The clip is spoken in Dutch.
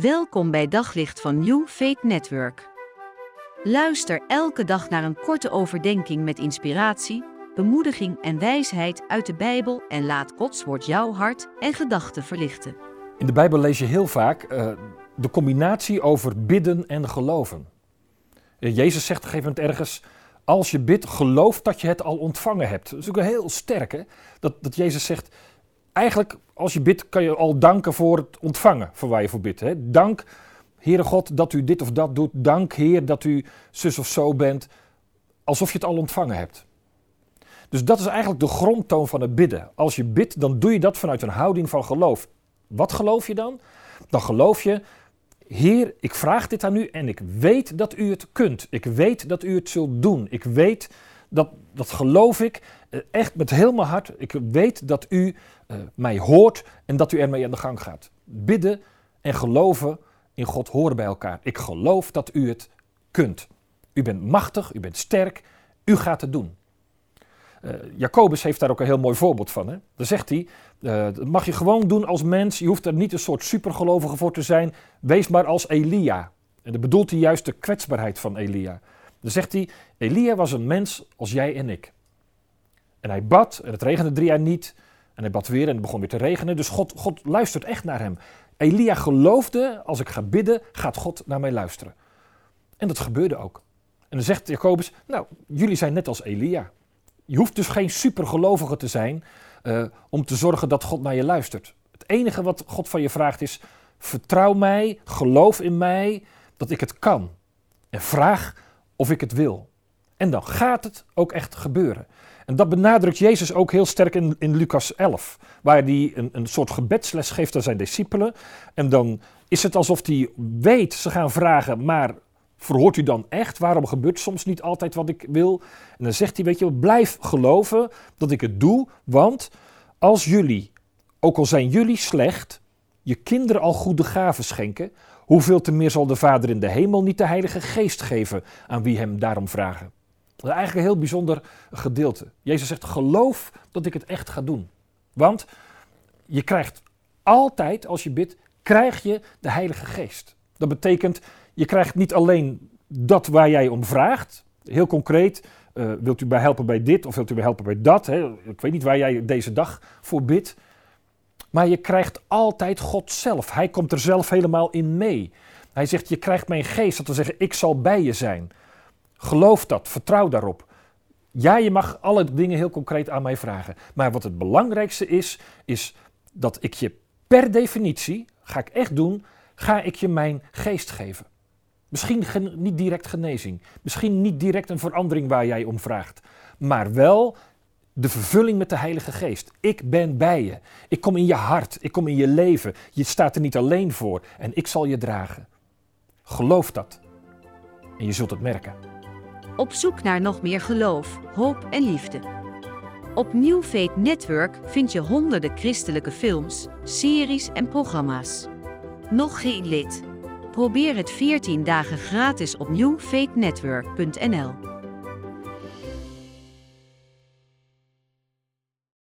Welkom bij Daglicht van New Faith Network. Luister elke dag naar een korte overdenking met inspiratie, bemoediging en wijsheid uit de Bijbel en laat Gods woord jouw hart en gedachten verlichten. In de Bijbel lees je heel vaak de combinatie over bidden en geloven. Jezus zegt op een gegeven moment ergens, als je bidt, geloof dat je het al ontvangen hebt. Dat is ook een heel sterke, dat Jezus zegt, eigenlijk als je bidt kan je al danken voor het ontvangen van waar je voor bidt. Hè? Dank, Heere God, dat u dit of dat doet. Dank, Heer, dat u zus of zo bent. Alsof je het al ontvangen hebt. Dus dat is eigenlijk de grondtoon van het bidden. Als je bidt, dan doe je dat vanuit een houding van geloof. Wat geloof je dan? Dan geloof je, Heer, ik vraag dit aan u en ik weet dat u het kunt. Ik weet dat u het zult doen. Ik weet, dat geloof ik, echt met heel mijn hart. Ik weet dat u mij hoort en dat u ermee aan de gang gaat. Bidden en geloven in God horen bij elkaar. Ik geloof dat u het kunt. U bent machtig, u bent sterk, u gaat het doen. Jacobus heeft daar ook een heel mooi voorbeeld van. Hè? Dan zegt hij, dat mag je gewoon doen als mens. Je hoeft er niet een soort supergelovige voor te zijn. Wees maar als Elia. En dan bedoelt hij juist de kwetsbaarheid van Elia. Dan zegt hij, Elia was een mens als jij en ik. En hij bad en het regende 3 jaar niet. En hij bad weer en het begon weer te regenen. Dus God luistert echt naar hem. Elia geloofde, als ik ga bidden, gaat God naar mij luisteren. En dat gebeurde ook. En dan zegt Jacobus, nou, jullie zijn net als Elia. Je hoeft dus geen supergelovige te zijn om te zorgen dat God naar je luistert. Het enige wat God van je vraagt is, vertrouw mij, geloof in mij, dat ik het kan. En vraag of ik het wil. En dan gaat het ook echt gebeuren. En dat benadrukt Jezus ook heel sterk in Lucas 11. Waar hij een soort gebedsles geeft aan zijn discipelen. En dan is het alsof hij weet, ze gaan vragen, maar verhoort u dan echt? Waarom gebeurt soms niet altijd wat ik wil? En dan zegt hij, weet je, blijf geloven dat ik het doe. Want als jullie, ook al zijn jullie slecht, je kinderen al goede gaven schenken, hoeveel te meer zal de Vader in de hemel niet de Heilige Geest geven aan wie hem daarom vragen? Dat is eigenlijk een heel bijzonder gedeelte. Jezus zegt, geloof dat ik het echt ga doen. Want je krijgt altijd, als je bidt, krijg je de Heilige Geest. Dat betekent, je krijgt niet alleen dat waar jij om vraagt. Heel concreet, wilt u mij helpen bij dit of wilt u mij helpen bij dat? Hè? Ik weet niet waar jij deze dag voor bidt. Maar je krijgt altijd God zelf. Hij komt er zelf helemaal in mee. Hij zegt, je krijgt mijn geest. Dat wil zeggen, ik zal bij je zijn. Geloof dat, vertrouw daarop. Ja, je mag alle dingen heel concreet aan mij vragen. Maar wat het belangrijkste is dat ik je per definitie, ga ik echt doen, ga ik je mijn geest geven. Misschien niet direct genezing. Misschien niet direct een verandering waar jij om vraagt. Maar wel de vervulling met de Heilige Geest. Ik ben bij je. Ik kom in je hart. Ik kom in je leven. Je staat er niet alleen voor. En ik zal je dragen. Geloof dat. En je zult het merken. Op zoek naar nog meer geloof, hoop en liefde. Op New Faith Network vind je honderden christelijke films, series en programma's. Nog geen lid? Probeer het 14 dagen gratis op newfaithnetwork.nl.